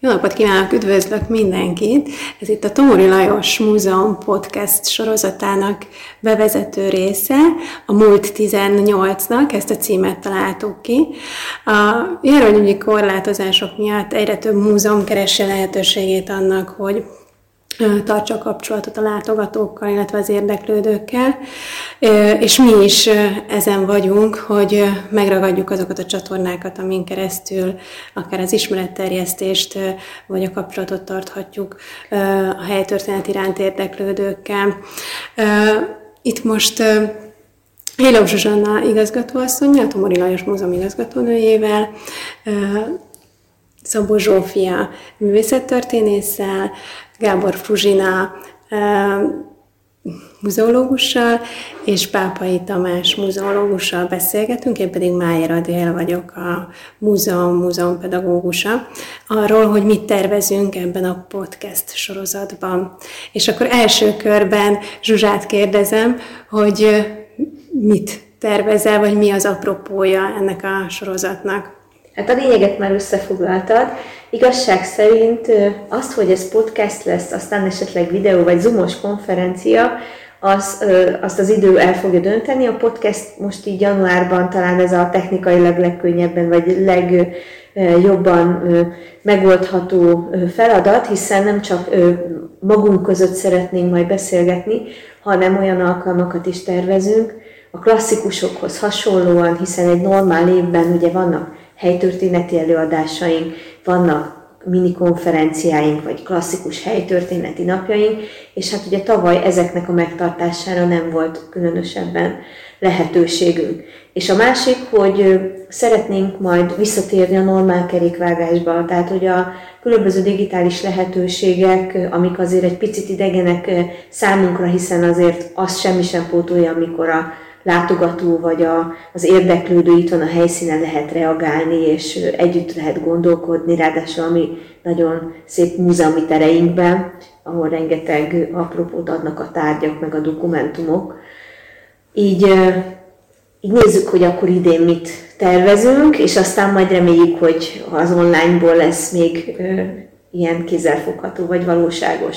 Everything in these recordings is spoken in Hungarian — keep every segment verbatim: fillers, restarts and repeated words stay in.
Jó napot kívánok, üdvözlök mindenkit! Ez itt a Tomori Lajos Múzeum podcast sorozatának bevezető része, a múlt tizennyolcnak, ezt a címet találtuk ki. A járványügyi korlátozások miatt egyre több múzeum keresi lehetőségét annak, hogy tartsa kapcsolatot a látogatókkal, illetve az érdeklődőkkel, és mi is ezen vagyunk, hogy megragadjuk azokat a csatornákat, amin keresztül akár az ismeretterjesztést, vagy a kapcsolatot tarthatjuk a helytörténet iránt érdeklődőkkel. Itt most Héló Zsuzsanna igazgatóasszonnyal, a Tomori Lajos Múzeum igazgatónőjével, Szabó Zsófia művészettörténésszel, Gábor Fruzsina muzeológussal és Pápai Tamás muzeológussal beszélgetünk, én pedig Mayer Adél vagyok, a múzeum, múzeum pedagógusa, arról, hogy mit tervezünk ebben a podcast sorozatban. És akkor első körben Zsuzsát kérdezem, hogy mit tervezel, vagy mi az apropója ennek a sorozatnak? Hát a lényeget már összefoglaltad. Igazság szerint azt, hogy ez podcast lesz, aztán esetleg videó vagy zoomos konferencia, az, azt az idő el fogja dönteni. A podcast most így januárban talán ez a technikailag legkönnyebben vagy legjobban megoldható feladat, hiszen nem csak magunk között szeretnénk majd beszélgetni, hanem olyan alkalmakat is tervezünk a klasszikusokhoz hasonlóan, hiszen egy normál évben ugye vannak helytörténeti előadásaink, vannak mini konferenciáink, vagy klasszikus helytörténeti napjaink, és hát ugye tavaly ezeknek a megtartására nem volt különösebben lehetőségünk. És a másik, hogy szeretnénk majd visszatérni a normál kerékvágásba, tehát hogy a különböző digitális lehetőségek, amik azért egy picit idegenek számunkra, hiszen azért az semmi sem pótolja, amikor a látogató vagy a, az érdeklődő itt van a helyszínen, lehet reagálni, és együtt lehet gondolkodni, ráadásul a mi nagyon szép múzeumi tereinkben, ahol rengeteg apropót adnak a tárgyak, meg a dokumentumok. Így, így nézzük, hogy akkor idén mit tervezünk, és aztán majd reméljük, hogy az onlineból lesz még ilyen kézzelfogható, vagy valóságos.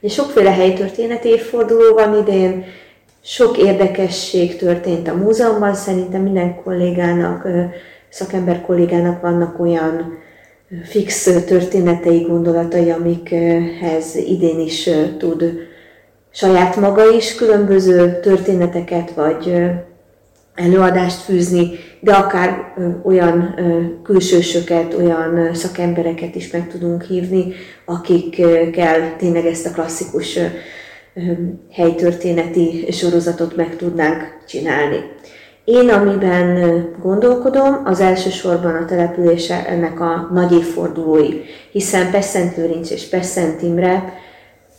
Ugye sokféle helytörténeti évforduló van idén, sok érdekesség történt a múzeumban, szerintem minden kollégának, szakember kollégának vannak olyan fix történetei, gondolatai, amikhez idén is tud saját maga is különböző történeteket vagy előadást fűzni, de akár olyan külsősöket, olyan szakembereket is meg tudunk hívni, akikkel tényleg ezt a klasszikus helytörténeti sorozatot meg tudnánk csinálni. Én, amiben gondolkodom, az elsősorban a települése ennek a nagy évfordulói, hiszen Pestszentlőrinc és Pestszentimre,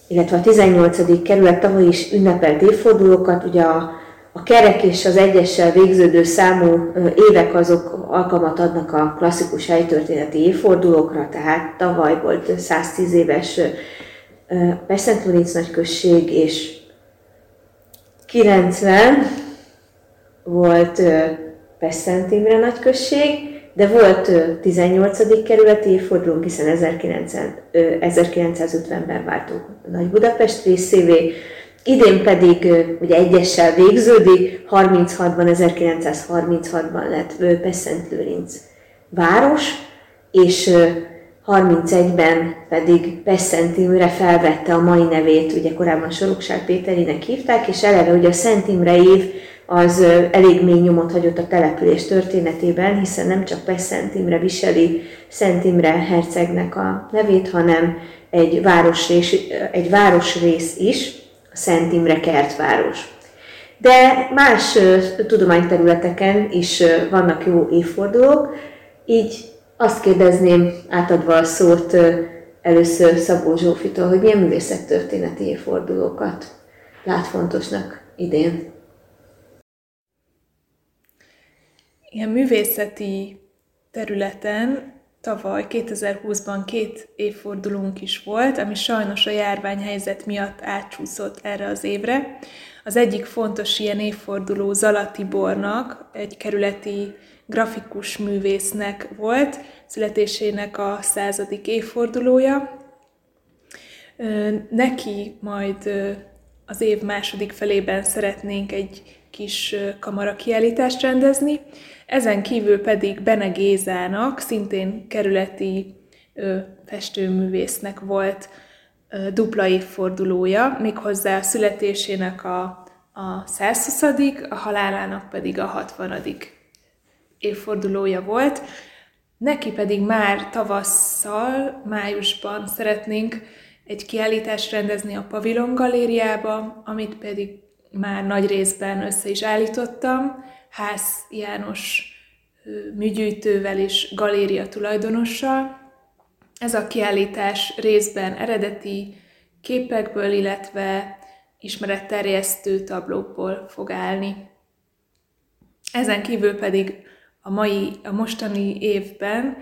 illetve a tizennyolcadik kerület tavaly is ünnepelt évfordulókat, ugye a, a kerek és az egyessel végződő számú évek azok alkalmat adnak a klasszikus helytörténeti évfordulókra, tehát tavaly volt száztíz éves Pestszentlőrinc nagyközség, és kilencven volt Pestszentimre nagyközség, de volt tizennyolcadik kerületi évfordulónk, hiszen ezerkilencszázötvenben váltunk Nagy-Budapest részévé, idén pedig ugye egyessel végződik, harminchatban, ezerkilencszázharminchatban lett Pestszentlőrinc város, és harmincegyben pedig Pestszentimre felvette a mai nevét, ugye korábban Sorokság Péterinek hívták, és eleve ugye a Szent Imre év az elég mély nyomot hagyott a település történetében, hiszen nem csak Pestszentimre viseli Szent Imre hercegnek a nevét, hanem egy városrész, egy városrész is, a Szent Imre kertváros. De más tudományterületeken is vannak jó évfordulók, így azt kérdezném, átadva a szót először Szabó Zsófitól, hogy milyen művészettörténeti évfordulókat lát fontosnak idén. Ilyen művészeti területen tavaly kétezerhúszban két évfordulónk is volt, ami sajnos a járványhelyzet miatt átcsúszott erre az évre. Az egyik fontos ilyen évforduló Zala Tibornak, egy kerületi grafikus művésznek volt, születésének a századik évfordulója. Neki majd az év második felében szeretnénk egy kis kamarakiállítást rendezni, ezen kívül pedig Bene Gézának, szintén kerületi festőművésznek volt dupla évfordulója, méghozzá a születésének a, a százhuszadik a halálának pedig a hatvanadik évfordulója volt. Neki pedig már tavasszal, májusban szeretnénk egy kiállítást rendezni a Pavillon Galériába, amit pedig már nagy részben össze is állítottam, Ház János műgyűjtővel és galéria tulajdonossal. Ez a kiállítás részben eredeti képekből, illetve ismeretterjesztő tablókból fog állni. Ezen kívül pedig a, mai, a mostani évben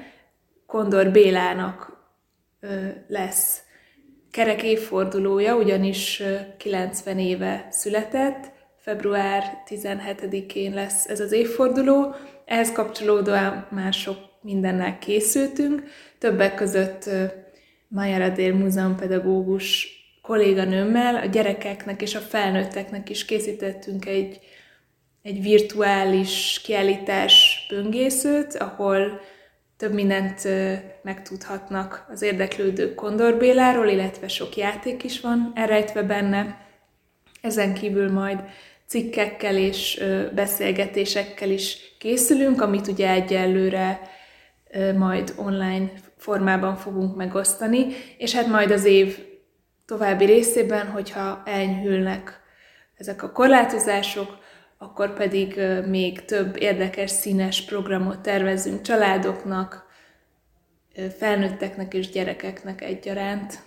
Kondor Bélának lesz kerek évfordulója, ugyanis kilencven éve született, február tizenhetedikén lesz ez az évforduló. Ehhez kapcsolódóan már sok mindennel készültünk, többek között Mayer Adél múzeumpedagógus kolléganőmmel, a gyerekeknek és a felnőtteknek is készítettünk egy, egy virtuális kiállítás böngészőt, ahol több mindent megtudhatnak az érdeklődők Kondor Béláról, illetve sok játék is van elrejtve benne. Ezen kívül majd cikkekkel és beszélgetésekkel is készülünk, amit ugye egyelőre majd online formában fogunk megosztani, és hát majd az év további részében, hogyha enyhülnek ezek a korlátozások, akkor pedig még több érdekes színes programot tervezünk családoknak, felnőtteknek és gyerekeknek egyaránt.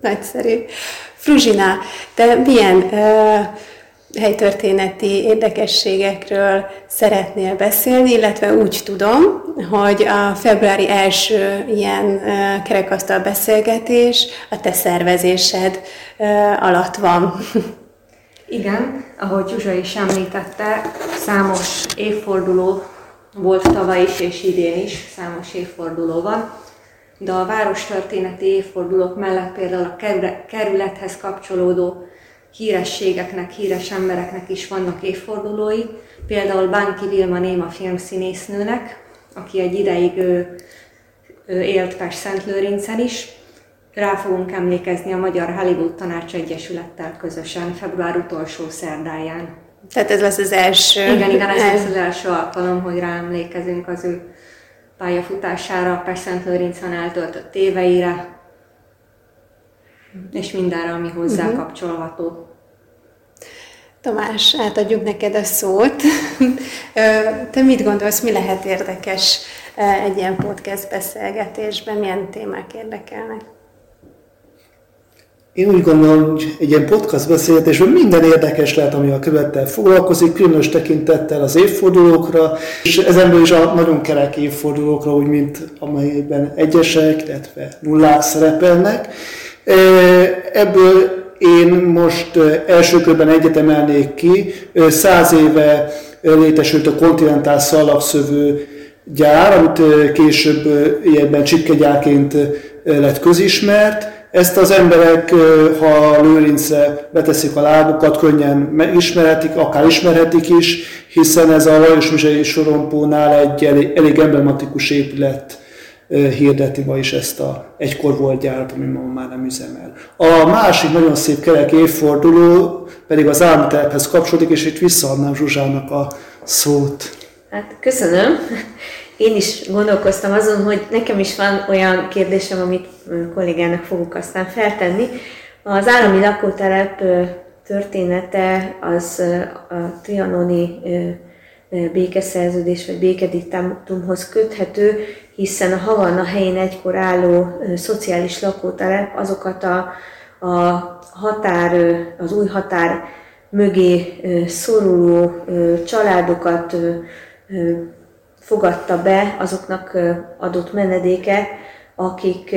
Nagyszerű. Fruzsina, te milyen uh, helytörténeti érdekességekről szeretnél beszélni, illetve úgy tudom, hogy a februári első ilyen uh, kerekasztal beszélgetés a te szervezésed uh, alatt van. Igen, ahogy Zsuzsa is említette, számos évforduló volt tavaly is és idén is, számos évforduló van, de a várostörténeti évfordulók mellett például a kerülethez kapcsolódó hírességeknek, híres embereknek is vannak évfordulói, például Bánki Vilma néma filmszínésznőnek, aki egy ideig ő, ő élt Pestszentlőrincen is. Rá fogunk emlékezni a Magyar Hollywood Tanács Egyesülettel közösen, február utolsó szerdáján. Tehát ez lesz az első. Igen, igen, ez lesz az első alkalom, hogy ráemlékezünk az ő pályafutására, a Pestszentlőrincen eltöltött éveire, és mindenre, ami hozzá uh-huh. kapcsolható. Tamás, átadjuk neked a szót. Te mit gondolsz, mi lehet érdekes egy ilyen podcast beszélgetésben? Milyen témák érdekelnek? Én úgy gondolom, hogy egy ilyen podcast beszélgetésben minden érdekes lehet, ami a követtel foglalkozik, különös tekintettel az évfordulókra, és ezenből is a nagyon kerek évfordulókra, úgy mint amelyben egyesek, illetve nullák szerepelnek. Ebből én most első körben egyet emelnék ki, száz éve létesült a Continental szallagszövő gyár, amit később ilyenben csipkegyárként lett közismert. Ezt az emberek, ha Lőrincre beteszik a lábukat, könnyen megismerhetik, akár ismerhetik is, hiszen ez a Lajos Múzeumi sorompónál egy elég, elég emblematikus épület hirdeti ma is ezt a egykor volt gyárat, ami ma már nem üzemel. A másik nagyon szép kerek évforduló pedig az álomtelephez kapcsolódik, és itt visszaadnám Zsuzsának a szót. Hát köszönöm. Én is gondolkoztam azon, hogy nekem is van olyan kérdésem, amit kollégának fogok aztán feltenni. Az állami lakótelep története az a trianoni békeszerződés vagy békediktátumhoz köthető, hiszen a Havanna helyén egykor álló szociális lakótelep azokat a, a határ, az új határ mögé szoruló családokat fogadta be, azoknak adott menedéket, akik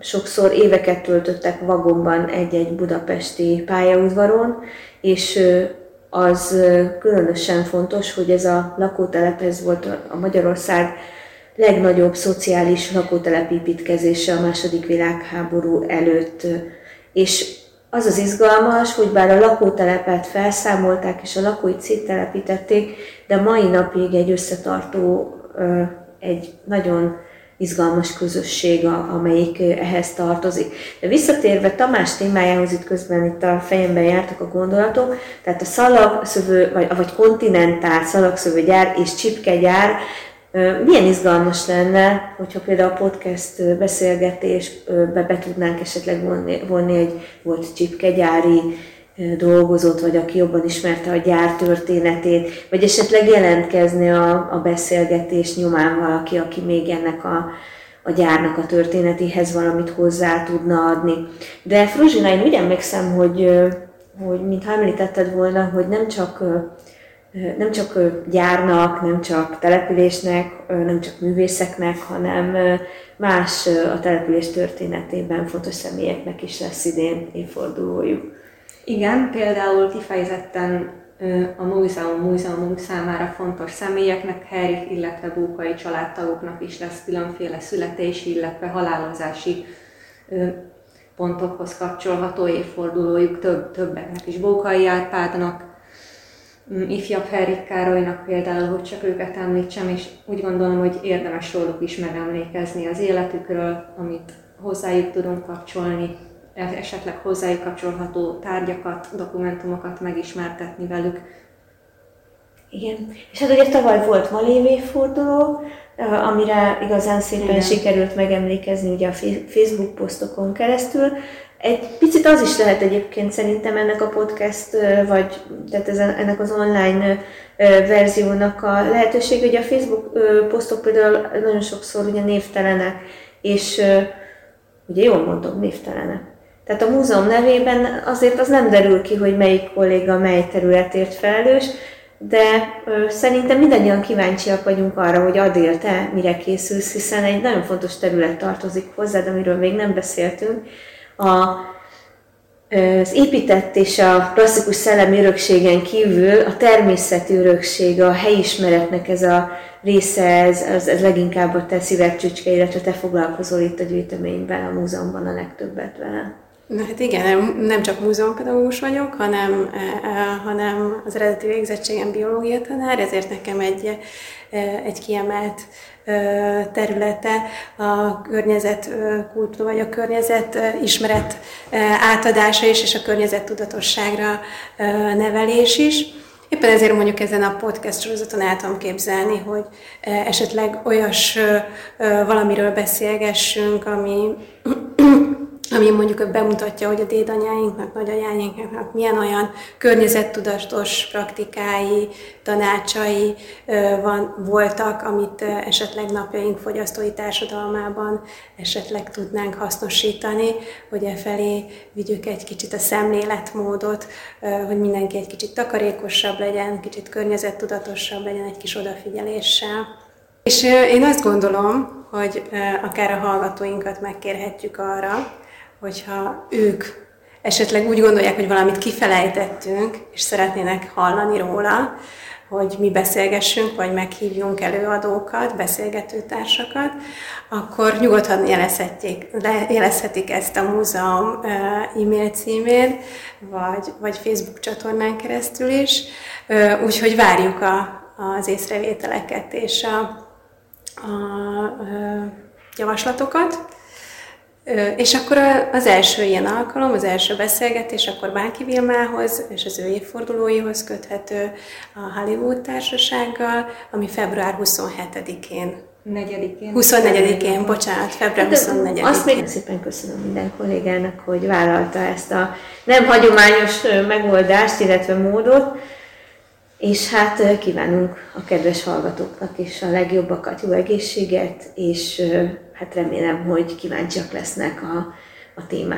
sokszor éveket töltöttek vagonban egy-egy budapesti pályaudvaron, és az különösen fontos, hogy ez a lakótelep, ez volt a Magyarország legnagyobb szociális lakótelepépítkezése a második világháború előtt. És az az izgalmas, hogy bár a lakótelepet felszámolták és a lakóit széttelepítették, de mai napig egy összetartó, egy nagyon izgalmas közösség, amelyik ehhez tartozik. De visszatérve Tamás témájához, itt közben itt a fejemben jártak a gondolatok, tehát a szalagszövő, vagy, vagy Continental szalagszövőgyár és csipkegyár, milyen izgalmas lenne, hogyha például a podcast beszélgetésbe be tudnánk esetleg vonni, vonni egy volt csipkegyári dolgozott, vagy aki jobban ismerte a gyár történetét, vagy esetleg jelentkezni a, a beszélgetés nyomán valaki, aki még ennek a, a gyárnak a történetéhez valamit hozzá tudna adni. De Fruzsina, én úgy emlékszem, hogy, hogy mintha említetted volna, hogy nem csak nem csak gyárnak, nem csak településnek, nem csak művészeknek, hanem más a település történetében fontos személyeknek is lesz idén évfordulójuk. Igen, például kifejezetten a múzeum múzeumunk számára fontos személyeknek, Herrik, illetve Bókai családtagoknak is lesz különféle születési, illetve halálozási pontokhoz kapcsolható évfordulójuk, több, többeknek is, Bókai Árpádnak, ifjabb Herrik Károlynak például, hogy csak őket említsem, és úgy gondolom, hogy érdemes róluk is megemlékezni az életükről, amit hozzájuk tudunk kapcsolni, esetleg hozzájuk kapcsolható tárgyakat, dokumentumokat megismertetni velük. Igen. És hát ugye tavaly volt malév évforduló, amire igazán szépen Igen. sikerült megemlékezni ugye a Facebook posztokon keresztül. Egy picit az is lehet egyébként szerintem ennek a podcast, vagy tehát ezen, ennek az online verziónak a lehetőség, hogy a Facebook posztok például nagyon sokszor ugye névtelenek, és ugye jól mondom, névtelenek. Tehát a múzeum nevében azért az nem derül ki, hogy melyik kolléga mely területért felelős, de szerintem mindannyian kíváncsiak vagyunk arra, hogy Adél, te mire készülsz, hiszen egy nagyon fontos terület tartozik hozzád, amiről még nem beszéltünk. A, az épített és a klasszikus szellemi örökségen kívül a természeti örökség, a helyismeretnek ez a része, ez, ez, ez leginkább a te szívcsücske, illetve te foglalkozol itt a gyűjteményben, a múzeumban a legtöbbet vele. Na hát igen, nem csak múzeumpedagógus vagyok, hanem, hanem az eredeti végzettségem biológia tanár, ezért nekem egy, egy kiemelt területe a környezet kultúra, vagy a környezet ismeret átadása is, és a környezet tudatosságra nevelés is. Éppen ezért mondjuk ezen a podcast sorozaton el tudom képzelni, hogy esetleg olyas valamiről beszélgessünk, ami, ami mondjuk bemutatja, hogy a dédanyáinknak, nagyanyáinknak milyen olyan környezettudatos praktikái, tanácsai van, voltak, amit esetleg napjaink fogyasztói társadalmában esetleg tudnánk hasznosítani, hogy e felé vigyük egy kicsit a szemléletmódot, hogy mindenki egy kicsit takarékosabb legyen, kicsit környezettudatosabb legyen, egy kis odafigyeléssel. És én azt gondolom, hogy akár a hallgatóinkat megkérhetjük arra, hogyha ők esetleg úgy gondolják, hogy valamit kifelejtettünk, és szeretnének hallani róla, hogy mi beszélgessünk, vagy meghívjunk előadókat, beszélgetőtársakat, akkor nyugodtan jelezhetik, jelezhetik ezt a múzeum e-mail címén, vagy, vagy Facebook csatornán keresztül is. Úgyhogy várjuk a, az észrevételeket és a, a, a javaslatokat. És akkor az első ilyen alkalom, az első beszélgetés akkor Bánki Vilmához és az ő évfordulóihoz köthető a Hollywood társasággal, ami február huszonhetedikén. negyedikén. huszonnegyedikén, bocsánat, február huszonnegyedikén. Azt még szépen köszönöm minden kollégának, hogy vállalta ezt a nem hagyományos megoldást, illetve módot. És hát kívánunk a kedves hallgatóknak is a legjobbakat, jó egészséget, és hát remélem, hogy kíváncsiak lesznek a, a témára.